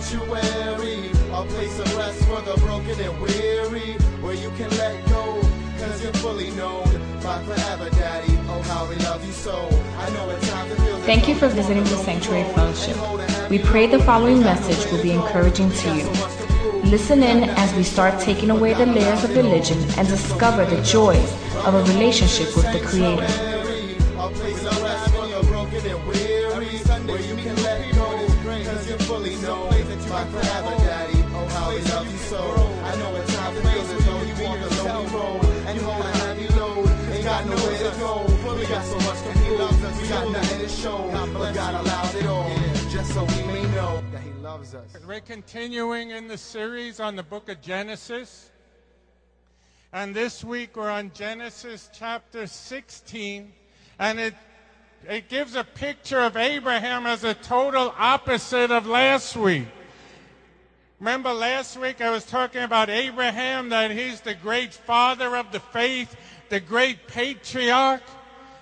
sanctuary, a place of rest for the broken and weary, where you can let go, cause you're fully known by forever, Daddy. Oh, how we love you so. I know it's time to feel. Thank you for visiting the Sanctuary Fellowship. We pray the following message will be encouraging to you. Listen in as we start taking away the layers of religion and discover the joys of a relationship with the Creator. We're continuing in the series on the book of Genesis, and this week we're on Genesis chapter 16, and it gives a picture of Abraham as a total opposite of last week. Remember last week I was talking about Abraham, that he's the great father of the faith, the great patriarch.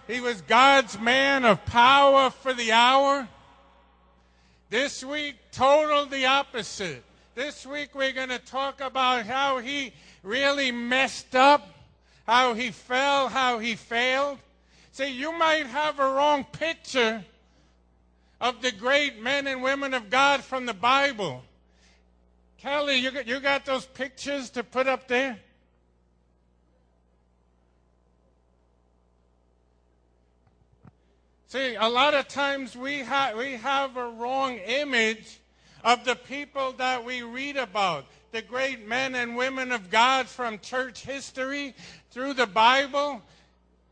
He was God's man of power for the hour. This week, total the opposite. This week we're going to talk about how he really messed up, how he fell, how he failed. See, you might have a wrong picture of the great men and women of God from the Bible. Kelly, you got those pictures to put up there? See, a lot of times we have a wrong image of the people that we read about, the great men and women of God from church history through the Bible.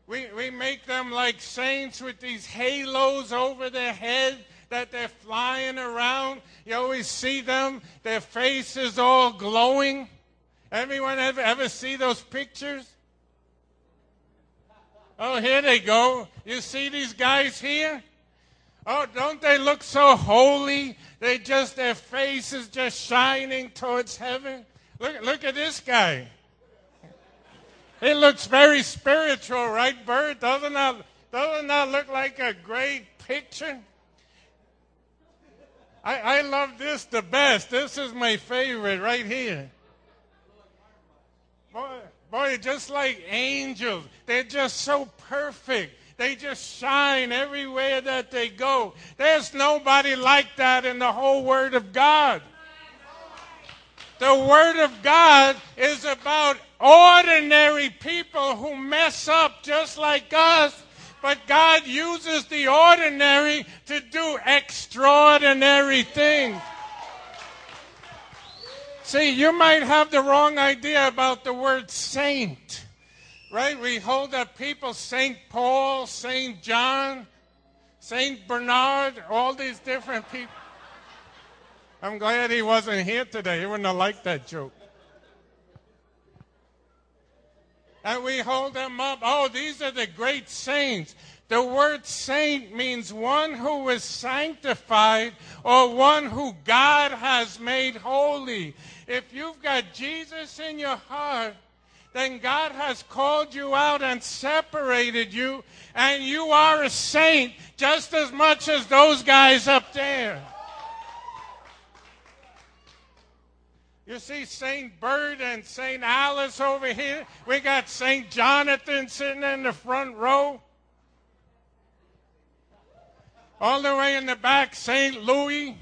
We make them like saints with these halos over their head that they're flying around. You always see them, their face is all glowing. Everyone ever see those pictures? Oh, here they go. You see these guys here? Oh, don't they look so holy? Their face is just shining towards heaven. Look at this guy. He looks very spiritual, right, Bert? Doesn't that look like a great picture? I love this the best. This is my favorite right here. Boy, just like angels, they're just so perfect. They just shine everywhere that they go. There's nobody like that in the whole Word of God. The Word of God is about ordinary people who mess up just like us, but God uses the ordinary to do extraordinary things. See, you might have the wrong idea about the word saint, right? We hold up people, St. Paul, St. John, St. Bernard, all these different people. I'm glad he wasn't here today. He wouldn't have liked that joke. And we hold them up. Oh, these are the great saints. The word saint means one who is sanctified or one who God has made holy. If you've got Jesus in your heart, then God has called you out and separated you, and you are a saint just as much as those guys up there. You see St. Bert and St. Alice over here. We got St. Jonathan sitting in the front row. All the way in the back, St. Louis.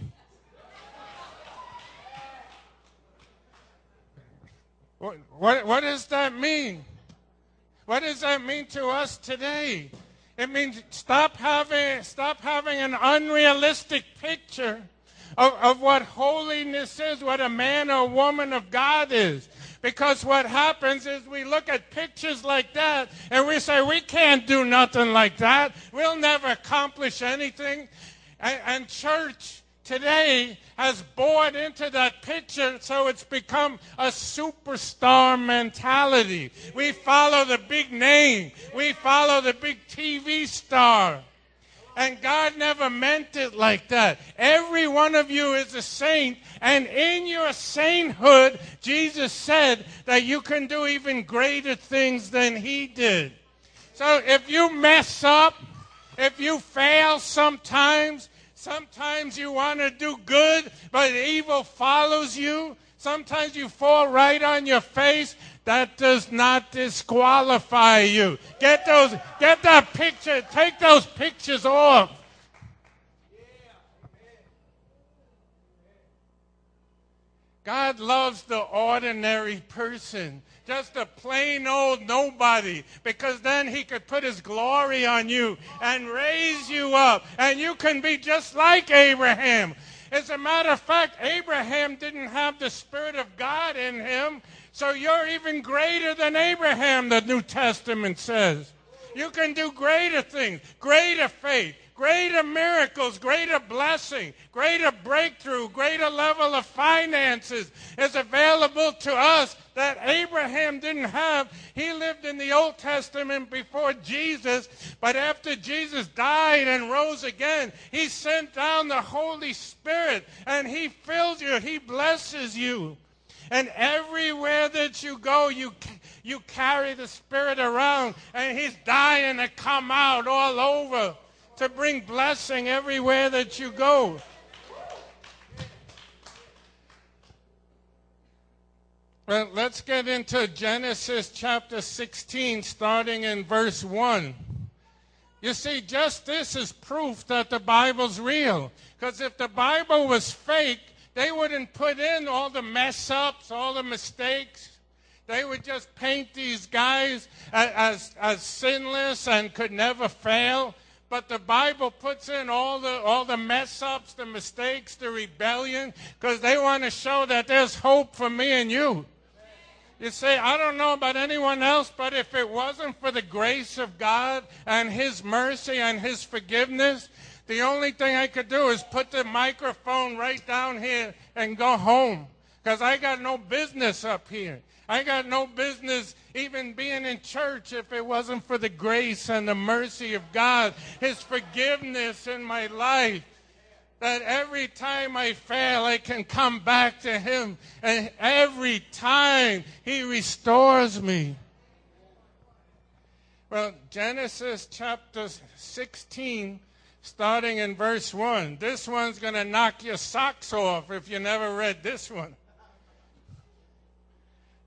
What does that mean? What does that mean to us today? It means stop having an unrealistic picture of what holiness is, what a man or woman of God is. Because what happens is we look at pictures like that and we say, we can't do nothing like that. We'll never accomplish anything. And church today has bought into that picture, so it's become a superstar mentality. We follow the big name. We follow the big TV star. And God never meant it like that. Every one of you is a saint, and in your sainthood, Jesus said that you can do even greater things than he did. So if you mess up, if you fail sometimes, Sometimes you want to do good, but evil follows you. Sometimes you fall right on your face. That does not disqualify you. Get that picture. Take those pictures off. God loves the ordinary person, just a plain old nobody, because then he could put his glory on you and raise you up, and you can be just like Abraham. As a matter of fact, Abraham didn't have the Spirit of God in him, so you're even greater than Abraham, the New Testament says. You can do greater things, greater faith, greater miracles, greater blessing, greater breakthrough, greater level of finances is available to us that Abraham didn't have. He lived in the Old Testament before Jesus, but after Jesus died and rose again, he sent down the Holy Spirit, and he fills you, he blesses you. And everywhere that you go, you carry the Spirit around, and he's dying to come out all over, to bring blessing everywhere that you go. Well, let's get into Genesis chapter 16, starting in verse 1. You see, just this is proof that the Bible's real. Because if the Bible was fake, they wouldn't put in all the mess-ups, all the mistakes. They would just paint these guys as sinless and could never fail. But the Bible puts in all the mess-ups, the mistakes, the rebellion, because they want to show that there's hope for me and you. You say, I don't know about anyone else, but if it wasn't for the grace of God and his mercy and his forgiveness, the only thing I could do is put the microphone right down here and go home, because I got no business up here. I got no business even being in church if it wasn't for the grace and the mercy of God, his forgiveness in my life, that every time I fail, I can come back to him, and every time he restores me. Well, Genesis chapter 16, starting in verse 1. This one's going to knock your socks off if you never read this one.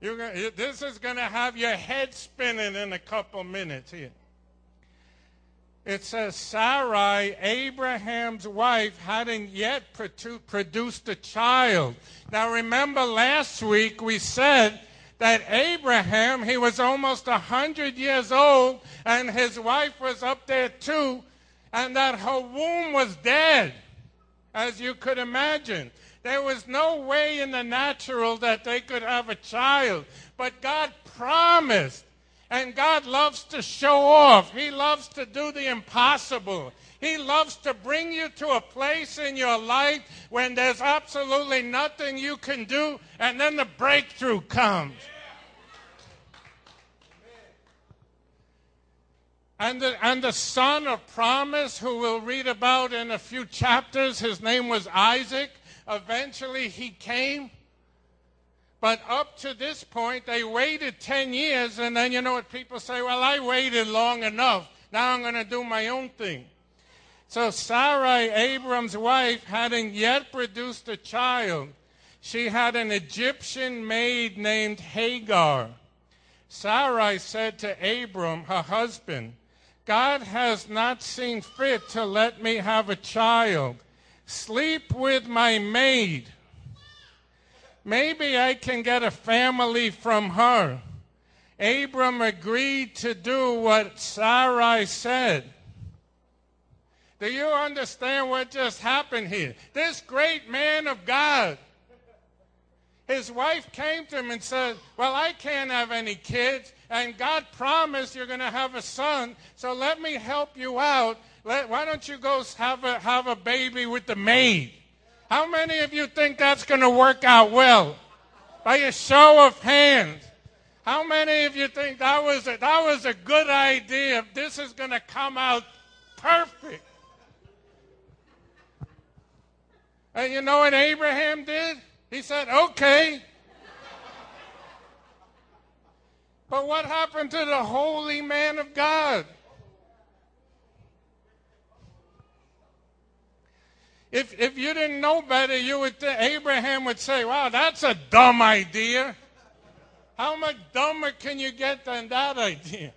This is going to have your head spinning in a couple minutes here. It says, Sarai, Abraham's wife, hadn't yet produced a child. Now remember last week we said that Abraham, he was almost 100 years old, and his wife was up there too, and that her womb was dead, as you could imagine. There was no way in the natural that they could have a child. But God promised. And God loves to show off. He loves to do the impossible. He loves to bring you to a place in your life when there's absolutely nothing you can do. And then the breakthrough comes. And the son of promise, who we'll read about in a few chapters, his name was Isaac. Eventually he came, but up to this point they waited 10 years, and then you know what people say, well, I waited long enough, now I'm going to do my own thing. So Sarai, Abram's wife, hadn't yet produced a child. She had an Egyptian maid named Hagar. Sarai said to Abram, her husband, God has not seen fit to let me have a child. Sleep with my maid. Maybe I can get a family from her. Abram agreed to do what Sarai said. Do you understand what just happened here? This great man of God, his wife came to him and said, well, I can't have any kids, and God promised you're going to have a son, so let me help you out. Why don't you go have a baby with the maid? How many of you think that's going to work out well? By a show of hands. How many of you think that was a good idea? If this is going to come out perfect. And you know what Abraham did? He said, okay. But what happened to the holy man of God? If you didn't know better, you would Abraham would say, wow, that's a dumb idea. How much dumber can you get than that idea?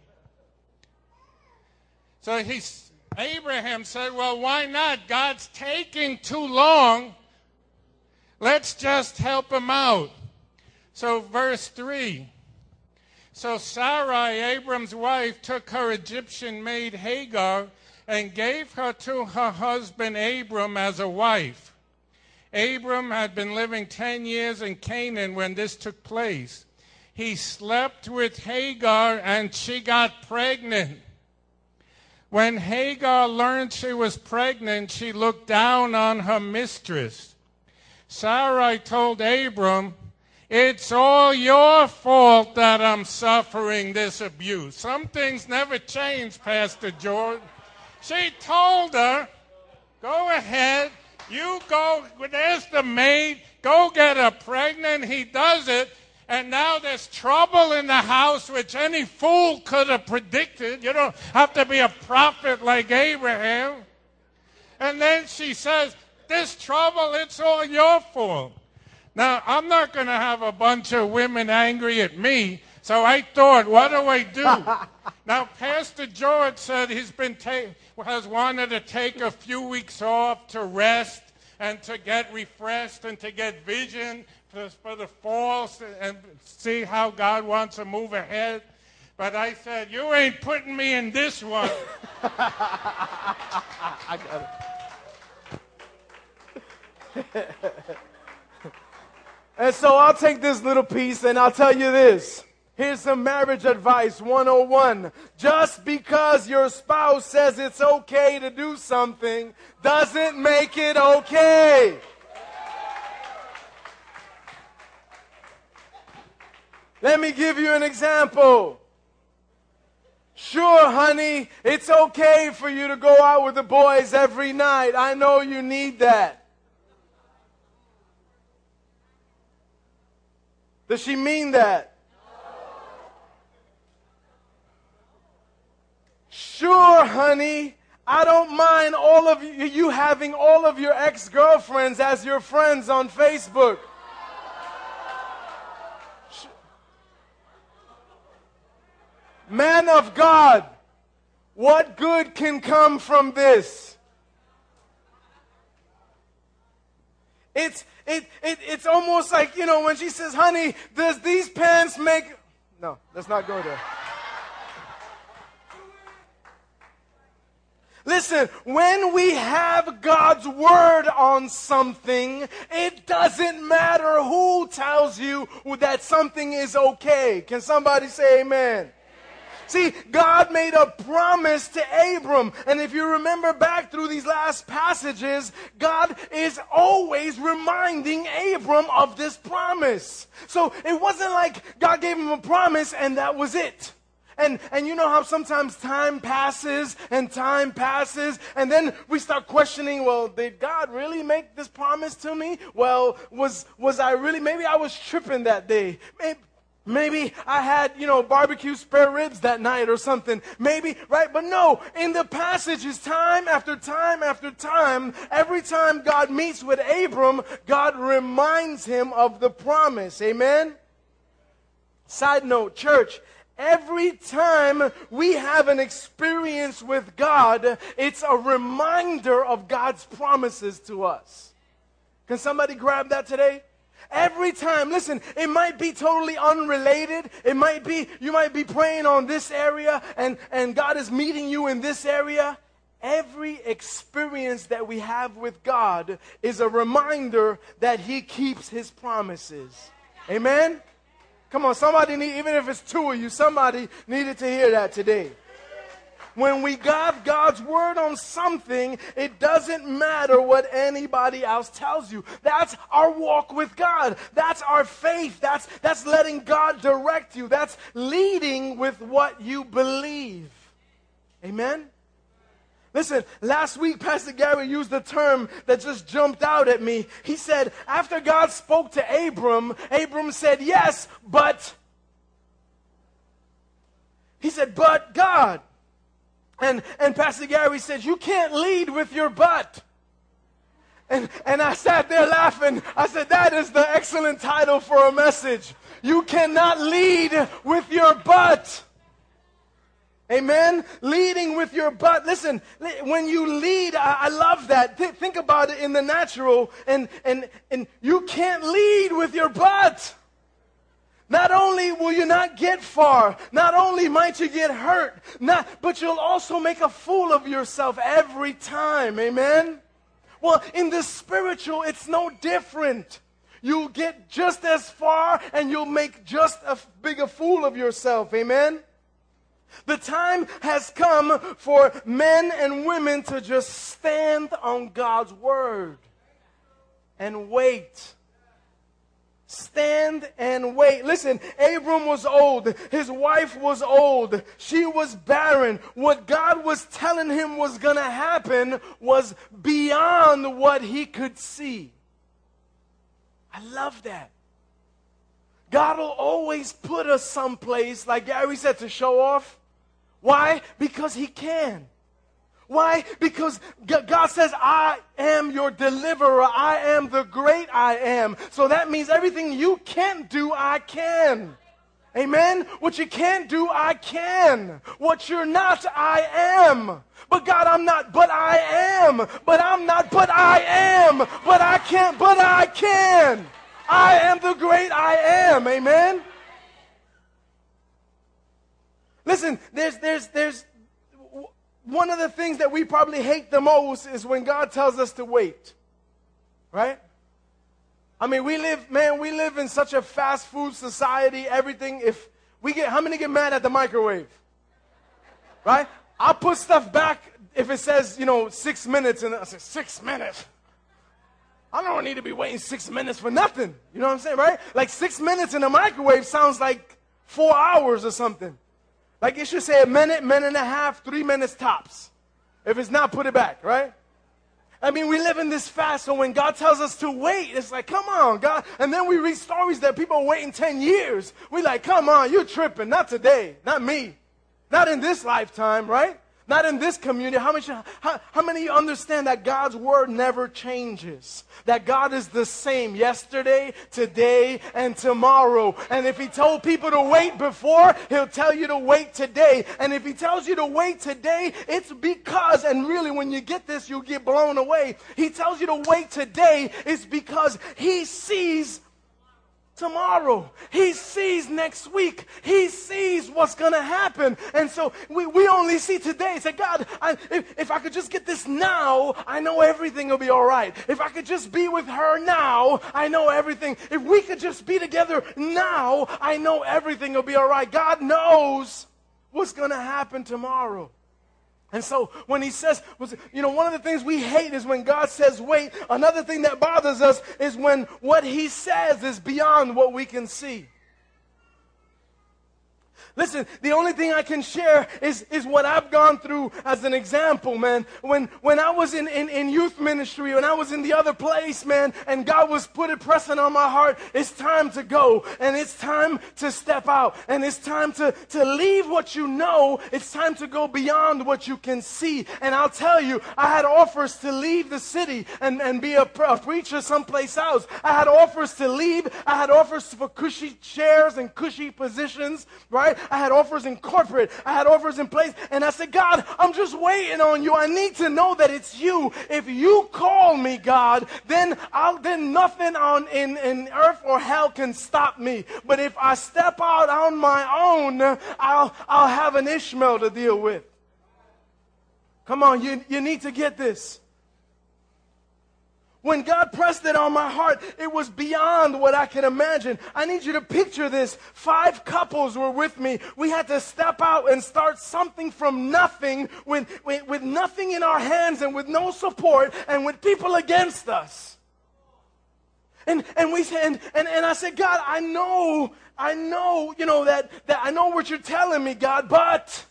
So Abraham said, well, why not? God's taking too long. Let's just help him out. So verse 3. So Sarai, Abram's wife, took her Egyptian maid Hagar and gave her to her husband Abram as a wife. Abram had been living 10 years in Canaan when this took place. He slept with Hagar and she got pregnant. When Hagar learned she was pregnant, she looked down on her mistress. Sarai told Abram, it's all your fault that I'm suffering this abuse. Some things never change, Pastor George. She told her, go ahead, you go, there's the maid, go get her pregnant. He does it, and now there's trouble in the house, which any fool could have predicted. You don't have to be a prophet like Abraham. And then she says, this trouble, it's all your fault. Now, I'm not going to have a bunch of women angry at me, so I thought, what do I do? Now, Pastor George said has wanted to take a few weeks off to rest and to get refreshed and to get vision for the fall and see how God wants to move ahead. But I said, you ain't putting me in this one. I got it. And so I'll take this little piece and I'll tell you this. Here's some marriage advice 101. Just because your spouse says it's okay to do something doesn't make it okay. Let me give you an example. Sure, honey, it's okay for you to go out with the boys every night. I know you need that. Does she mean that? Sure, honey, I don't mind all of you having all of your ex-girlfriends as your friends on Facebook. Man of God, what good can come from this? It's almost like, you know, when she says, honey, does these pants make... No, let's not go there. Listen, when we have God's word on something, it doesn't matter who tells you that something is okay. Can somebody say amen? See, God made a promise to Abram. And if you remember back through these last passages, God is always reminding Abram of this promise. So it wasn't like God gave him a promise and that was it. And you know how sometimes time passes, and then we start questioning, well, did God really make this promise to me? Well, was I really, maybe I was tripping that day. Maybe I had, you know, barbecue spare ribs that night or something. Maybe, right? But no, in the passages, time after time after time, every time God meets with Abram, God reminds him of the promise. Amen? Side note, church. Every time we have an experience with God, it's a reminder of God's promises to us. Can somebody grab that today? Every time, listen, it might be totally unrelated. It might be, you might be praying on this area and God is meeting you in this area. Every experience that we have with God is a reminder that He keeps His promises. Amen? Come on, somebody need, even if it's two of you, somebody needed to hear that today. When we got God's word on something, it doesn't matter what anybody else tells you. That's our walk with God. That's our faith. That's letting God direct you. That's leading with what you believe. Amen? Listen, last week, Pastor Gary used the term that just jumped out at me. He said, after God spoke to Abram, Abram said, yes, but. He said, but God. And Pastor Gary said, you can't lead with your but. And I sat there laughing. I said, that is the excellent title for a message. You cannot lead with your butt. Amen? Leading with your butt. Listen, when you lead, I love that. Think about it in the natural. And you can't lead with your butt. Not only will you not get far, not only might you get hurt, but you'll also make a fool of yourself every time. Amen? Well, in the spiritual, it's no different. You'll get just as far and you'll make just as big a fool of yourself. Amen? The time has come for men and women to just stand on God's word and wait. Stand and wait. Listen, Abram was old. His wife was old. She was barren. What God was telling him was going to happen was beyond what he could see. I love that. God will always put us someplace, like Gary said, to show off. Why? Because he can. Why? Because God says, I am your deliverer. I am the great I am. So that means everything you can't do, I can. Amen? What you can't do, I can. What you're not, I am. But God, I'm not, but I am. But I'm not, but I am. But I can't, but I can. I am the great I am. Amen? Listen, there's one of the things that we probably hate the most is when God tells us to wait, right? I mean, we live in such a fast food society, everything. If we get, how many get mad at the microwave, right? I'll put stuff back if it says, 6 minutes, and I say, 6 minutes? I don't need to be waiting 6 minutes for nothing. You know what I'm saying, right? Like 6 minutes in the microwave sounds like 4 hours or something. Like it should say a minute, minute and a half, 3 minutes tops. If it's not, put it back, right? I mean, we live in this fast, so when God tells us to wait, it's like, come on, God. And then we read stories that people are waiting 10 years. We're like, come on, you're tripping. Not today. Not me. Not in this lifetime, right? Not in this community. How many of you understand that God's word never changes? That God is the same yesterday, today, and tomorrow. And if he told people to wait before, he'll tell you to wait today. And if he tells you to wait today, it's because, and really when you get this, you'll get blown away. He tells you to wait today, it's because he sees tomorrow. He sees next week. He sees what's going to happen. And so we only see today. It's like, God, if I could just get this now, I know everything will be all right. If I could just be with her now, I know everything. If we could just be together now, I know everything will be all right. God knows what's going to happen tomorrow. And so when he says, one of the things we hate is when God says wait. Another thing that bothers us is when what he says is beyond what we can see. Listen, the only thing I can share is what I've gone through as an example, man. When I was in youth ministry, when I was in the other place, man, and God was pressing on my heart, it's time to go, and it's time to step out, and it's time to leave what you know. It's time to go beyond what you can see. And I'll tell you, I had offers to leave the city and be a preacher someplace else. I had offers to leave. I had offers for cushy chairs and cushy positions, right? I had offers in corporate. I had offers in place. And I said, God, I'm just waiting on you. I need to know that it's you. If you call me, God, then nothing in earth or hell can stop me. But if I step out on my own, I'll have an Ishmael to deal with. Come on, you need to get this. When God pressed it on my heart, it was beyond what I could imagine. I need you to picture this. 5 couples were with me. We had to step out and start something from nothing, with nothing in our hands and with no support and with people against us. And we said, and I said, God, I know, that I know what you're telling me, God, but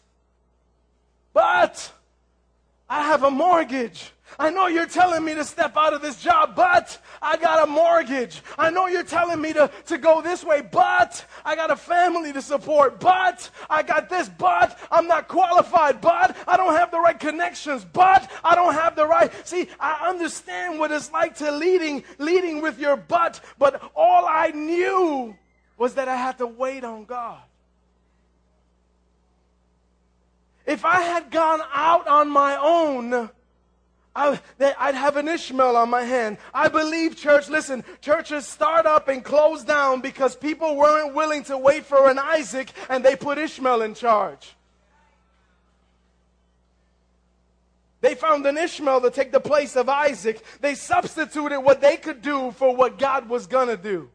I have a mortgage. I know you're telling me to step out of this job, but I got a mortgage. I know you're telling me to go this way, but I got a family to support, but I got this, but I'm not qualified, but I don't have the right connections, but I don't have the right. See, I understand what it's like to leading with your but all I knew was that I had to wait on God. If I had gone out on my own, I'd have an Ishmael on my hand. I believe, church, listen, churches start up and close down because people weren't willing to wait for an Isaac, and they put Ishmael in charge. They found an Ishmael to take the place of Isaac. They substituted what they could do for what God was going to do.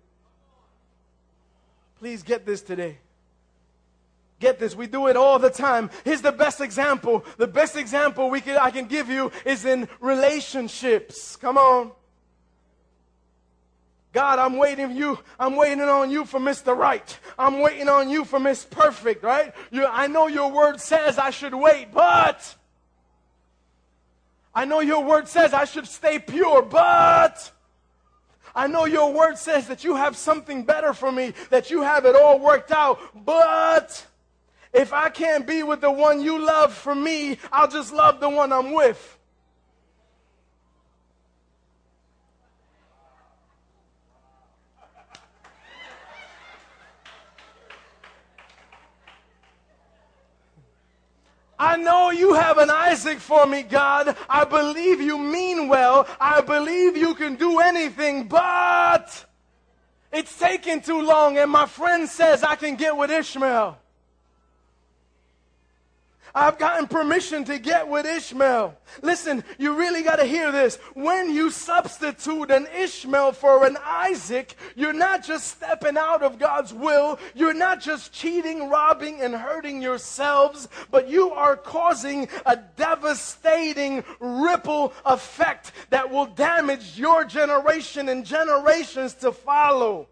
Please get this today. Get this, we do it all the time. Here's the best example. The best example I can give you is in relationships. Come on. God, I'm waiting on you for Mr. Right. I'm waiting on you for Miss Perfect, right? I know your word says I should wait, but I know your word says I should stay pure, but I know your word says that you have something better for me, that you have it all worked out, but if I can't be with the one you love for me, I'll just love the one I'm with. I know you have an Isaac for me, God. I believe you mean well. I believe you can do anything, but it's taking too long, and my friend says I can get with Ishmael. I've gotten permission to get with Ishmael. Listen, you really got to hear this. When you substitute an Ishmael for an Isaac, you're not just stepping out of God's will. You're not just cheating, robbing, and hurting yourselves, but you are causing a devastating ripple effect that will damage your generation and generations to follow.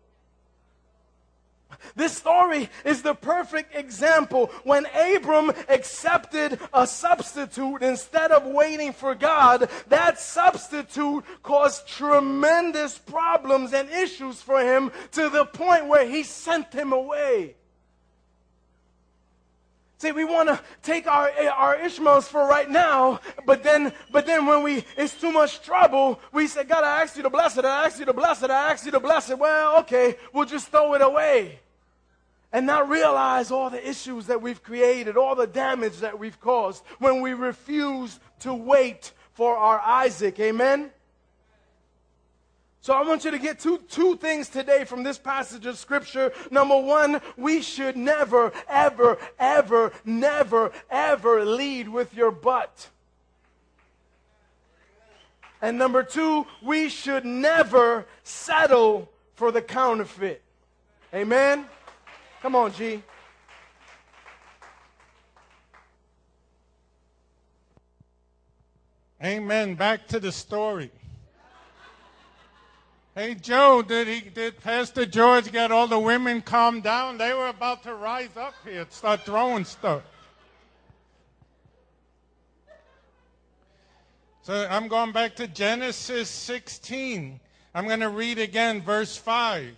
This story is the perfect example. When Abram accepted a substitute instead of waiting for God, that substitute caused tremendous problems and issues for him to the point where he sent him away. See, we want to take our Ishmaels for right now, but then when it's too much trouble, we say, God, I asked you to bless it, I asked you to bless it, I asked you to bless it. Well, okay, we'll just throw it away. And not realize all the issues that we've created, all the damage that we've caused when we refuse to wait for our Isaac. Amen? So I want you to get two things today from this passage of Scripture. Number one, we should never, ever, ever, never, ever lead with your but. And number two, we should never settle for the counterfeit. Amen? Come on, G. Amen. Back to the story. Hey, Joe, did Pastor George get all the women calmed down? They were about to rise up here and start throwing stuff. So I'm going back to Genesis 16. I'm going to read again verse 5.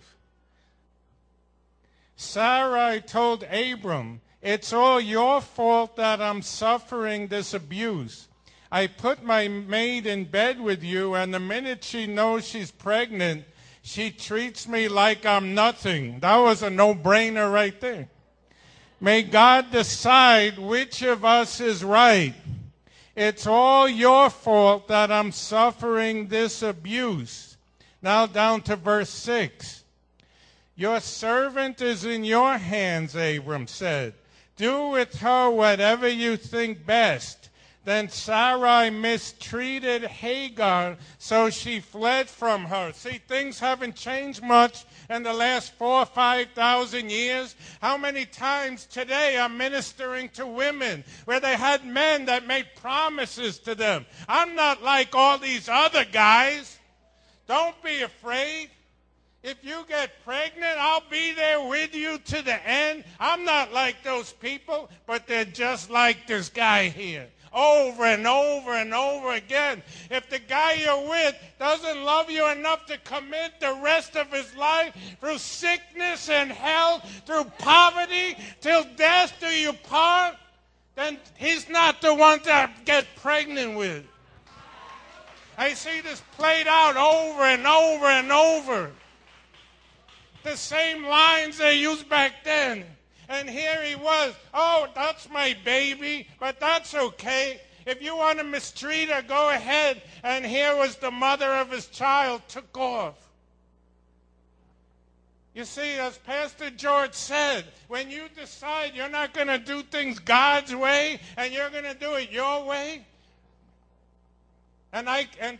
Sarai told Abram, it's all your fault that I'm suffering this abuse. I put my maid in bed with you, and the minute she knows she's pregnant, she treats me like I'm nothing. That was a no-brainer right there. May God decide which of us is right. It's all your fault that I'm suffering this abuse. Now down to verse 6. Your servant is in your hands, Abram said. Do with her whatever you think best. Then Sarai mistreated Hagar, so she fled from her. See, things haven't changed much in the last 4,000 or 5,000 years. How many times today I'm ministering to women where they had men that made promises to them? I'm not like all these other guys. Don't be afraid. If you get pregnant, I'll be there with you to the end. I'm not like those people, but they're just like this guy here. over and over and over again. If the guy you're with doesn't love you enough to commit the rest of his life through sickness and health, through poverty, till death do you part, then he's not the one to get pregnant with. I see this played out over and over and over. The same lines they used back then. And here he was, oh, that's my baby, but that's okay. If you want to mistreat her, go ahead. And here was the mother of his child, took off. You see, as Pastor George said, when you decide you're not going to do things God's way and you're going to do it your way, and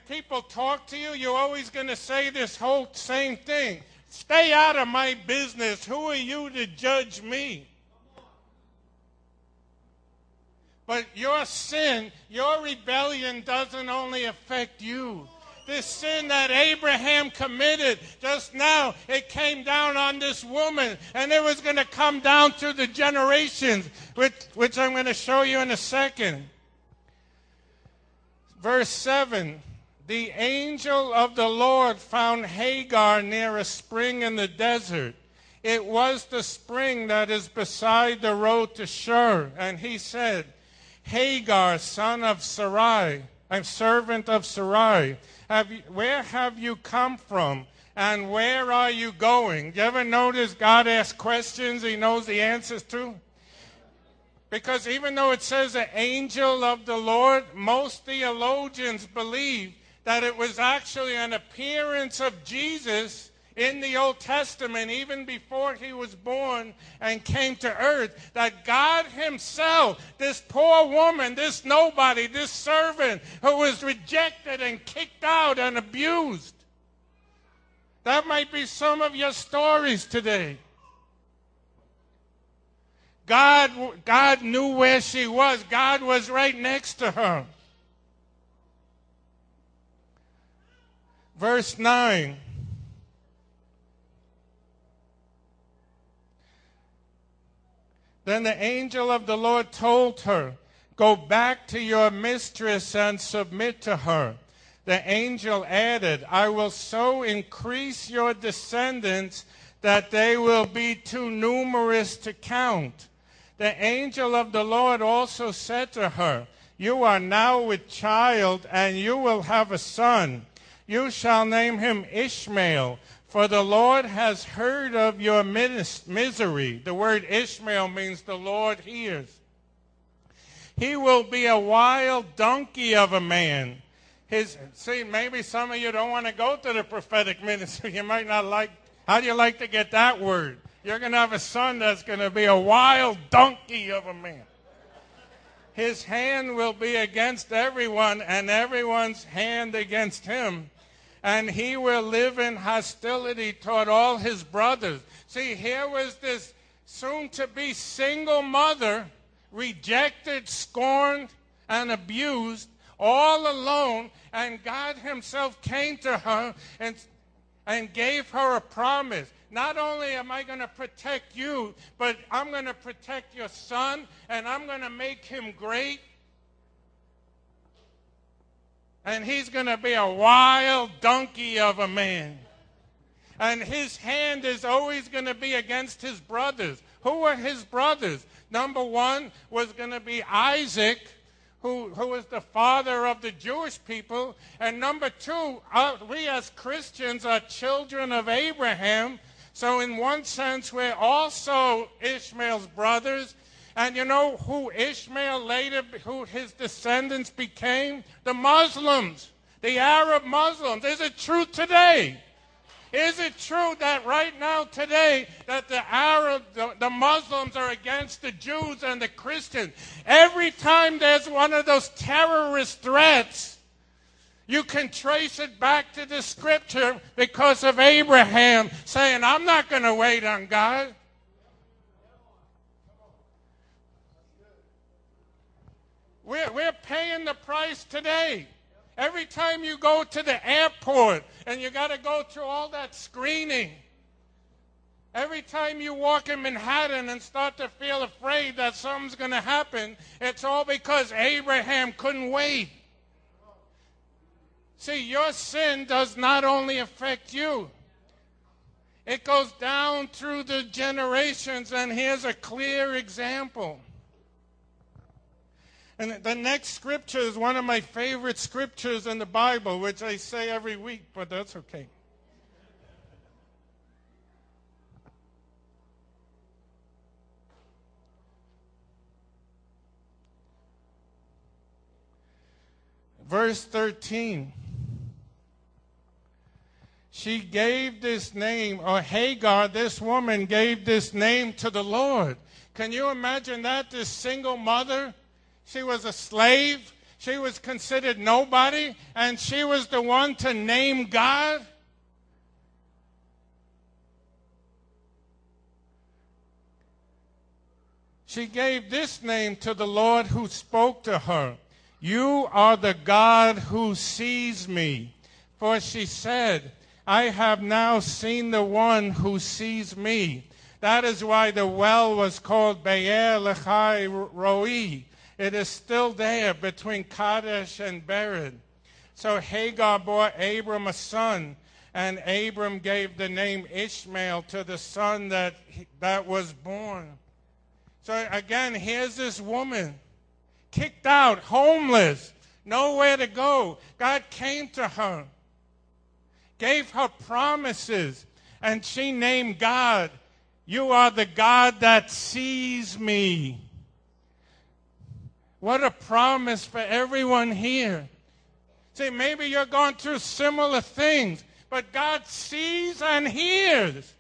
people talk to you, you're always going to say this whole same thing. Stay out of my business. Who are you to judge me? But your sin, your rebellion doesn't only affect you. This sin that Abraham committed just now, it came down on this woman, and it was going to come down through the generations, which I'm going to show you in a second. Verse 7. The angel of the Lord found Hagar near a spring in the desert. It was the spring that is beside the road to Shur. And he said, Hagar, servant of Sarai, where have you come from and where are you going? You ever notice God asks questions he knows the answers to? Because even though it says an angel of the Lord, most theologians believe that it was actually an appearance of Jesus in the Old Testament, even before he was born and came to earth, that God himself, this poor woman, this nobody, this servant who was rejected and kicked out and abused. That might be some of your stories today. God knew where she was. God was right next to her. Verse 9. Then the angel of the Lord told her, go back to your mistress and submit to her. The angel added, I will so increase your descendants that they will be too numerous to count. The angel of the Lord also said to her, you are now with child, and you will have a son. You shall name him Ishmael, for the Lord has heard of your misery. The word Ishmael means the Lord hears. He will be a wild donkey of a man. See, maybe some of you don't want to go to the prophetic ministry. You might not like. How do you like to get that word? You're going to have a son that's going to be a wild donkey of a man. His hand will be against everyone, and everyone's hand against him. And he will live in hostility toward all his brothers. See, here was this soon-to-be single mother, rejected, scorned, and abused, all alone. And God himself came to her and gave her a promise. Not only am I going to protect you, but I'm going to protect your son, and I'm going to make him great. And he's going to be a wild donkey of a man. And his hand is always going to be against his brothers. Who were his brothers? Number one was going to be Isaac, who is the father of the Jewish people. And number two, we as Christians are children of Abraham. So in one sense, we're also Ishmael's brothers. And you know who Ishmael later, who his descendants became? The Muslims, the Arab Muslims. Is it true today? Is it true that right now today that the Muslims are against the Jews and the Christians? Every time there's one of those terrorist threats, you can trace it back to the scripture because of Abraham saying, I'm not going to wait on God. We're paying the price today. Every time you go to the airport and you got to go through all that screening, Every time you walk in Manhattan and start to feel afraid that something's going to happen, it's all because Abraham couldn't wait. See, your sin does not only affect you. It goes down through the generations, and here's a clear example. And the next scripture is one of my favorite scriptures in the Bible, which I say every week, but that's okay. Verse 13. She gave this name, or Hagar, this woman, gave this name to the Lord. Can you imagine that? This single mother, she was a slave, she was considered nobody, and she was the one to name God? She gave this name to the Lord who spoke to her. You are the God who sees me. For she said, I have now seen the one who sees me. That is why the well was called Be'er Lahai Roi. It is still there between Kadesh and Bered. So Hagar bore Abram a son, and Abram gave the name Ishmael to the son that was born. So again, here's this woman, kicked out, homeless, nowhere to go. God came to her, gave her promises, and she named God, you are the God that sees me. What a promise for everyone here. See, maybe you're going through similar things, but God sees and hears.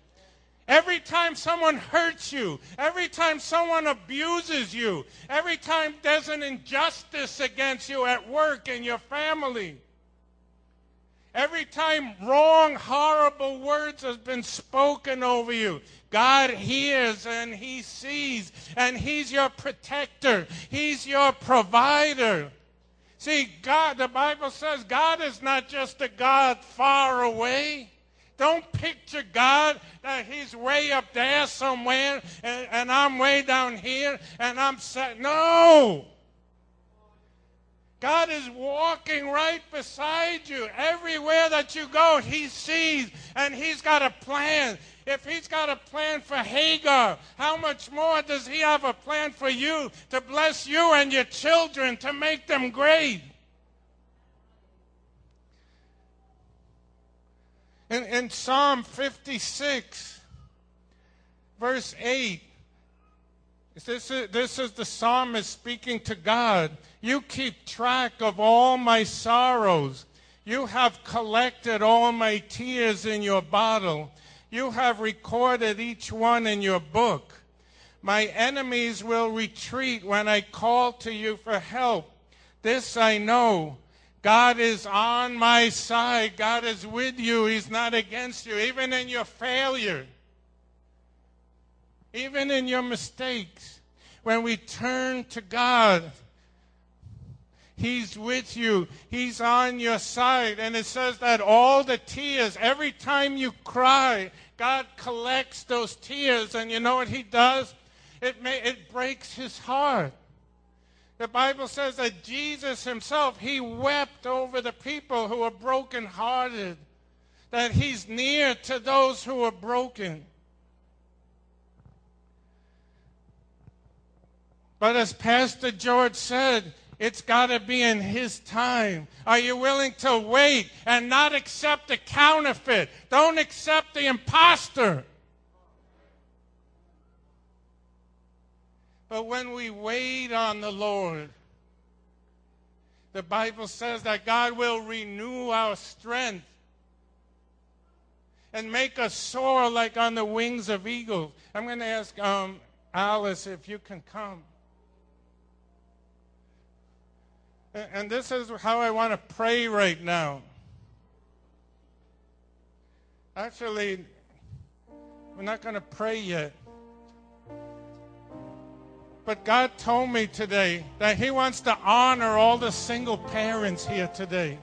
Every time someone hurts you, every time someone abuses you, every time there's an injustice against you at work, in your family, every time wrong, horrible words have been spoken over you, God hears and he sees, and he's your protector. He's your provider. See, God, the Bible says God is not just a God far away. Don't picture God that he's way up there somewhere and I'm way down here and I'm set. No! God is walking right beside you. Everywhere that you go, he sees, and he's got a plan. If he's got a plan for Hagar, how much more does he have a plan for you, to bless you and your children, to make them great? In Psalm 56, verse 8, this is the psalmist speaking to God. You keep track of all my sorrows. You have collected all my tears in your bottle. You have recorded each one in your book. My enemies will retreat when I call to you for help. This I know. God is on my side. God is with you. He's not against you, even in your failure. Even in your mistakes, when we turn to God, he's with you. He's on your side. And it says that all the tears, every time you cry, God collects those tears. And you know what he does? It breaks his heart. The Bible says that Jesus himself, he wept over the people who are brokenhearted, that he's near to those who are broken. But as Pastor George said, it's got to be in his time. Are you willing to wait and not accept the counterfeit? Don't accept the imposter. But when we wait on the Lord, the Bible says that God will renew our strength and make us soar like on the wings of eagles. I'm going to ask Alice if you can come. And this is how I want to pray right now. Actually, we're not going to pray yet. But God told me today that he wants to honor all the single parents here today.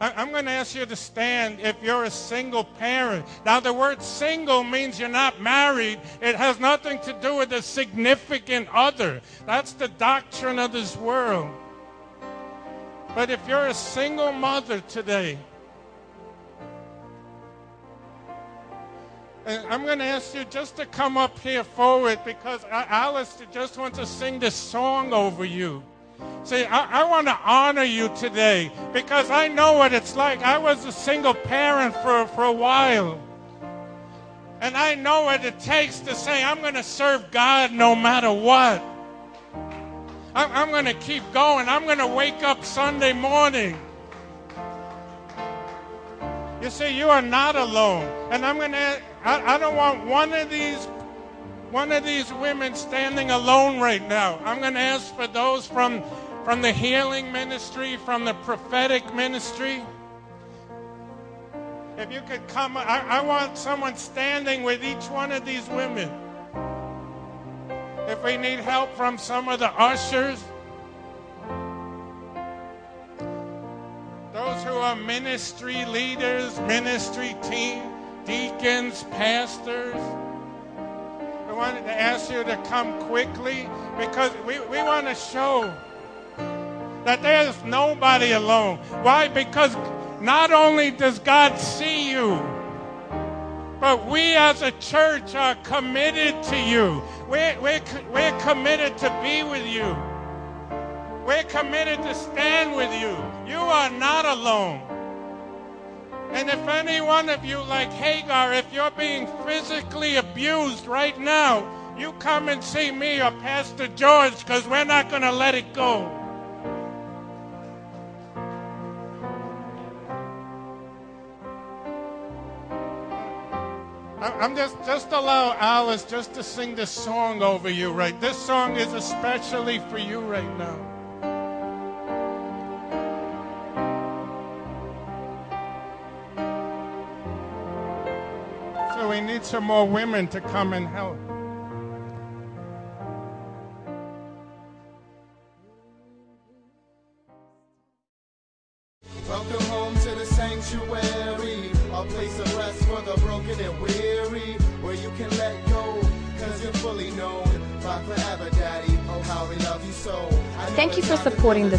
I'm going to ask you to stand if you're a single parent. Now, the word single means you're not married. It has nothing to do with a significant other. That's the doctrine of this world. But if you're a single mother today, I'm going to ask you just to come up here forward, because Alice just wants to sing this song over you. See, I want to honor you today, because I know what it's like. I was a single parent for a while. And I know what it takes to say, I'm going to serve God no matter what. I'm going to keep going. I'm going to wake up Sunday morning. You see, you are not alone. And I'm going to, I don't want one of these women standing alone right now. I'm going to ask for those from the healing ministry, from the prophetic ministry. If you could come, I want someone standing with each one of these women. If we need help from some of the ushers, those who are ministry leaders, ministry team, deacons, pastors, I wanted to ask you to come quickly, because we want to show that there's nobody alone. Why? Because not only does God see you, but we as a church are committed to you. We're committed to be with you. We're committed to stand with you. You are not alone. And if any one of you, like Hagar, if you're being physically abused right now, you come and see me or Pastor George, because we're not going to let it go. I'm just allow Alice just to sing this song over you, right? This song is especially for you right now. We need some more women to come and help. Welcome home to the sanctuary, a place of rest for the broken and weary, where you can let go, because you're fully known by forever, Daddy. Oh, how we love you so. Thank you for supporting the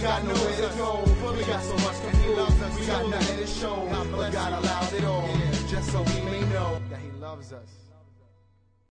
Got nothing to show, but God allows it all, just so we may know that He loves us.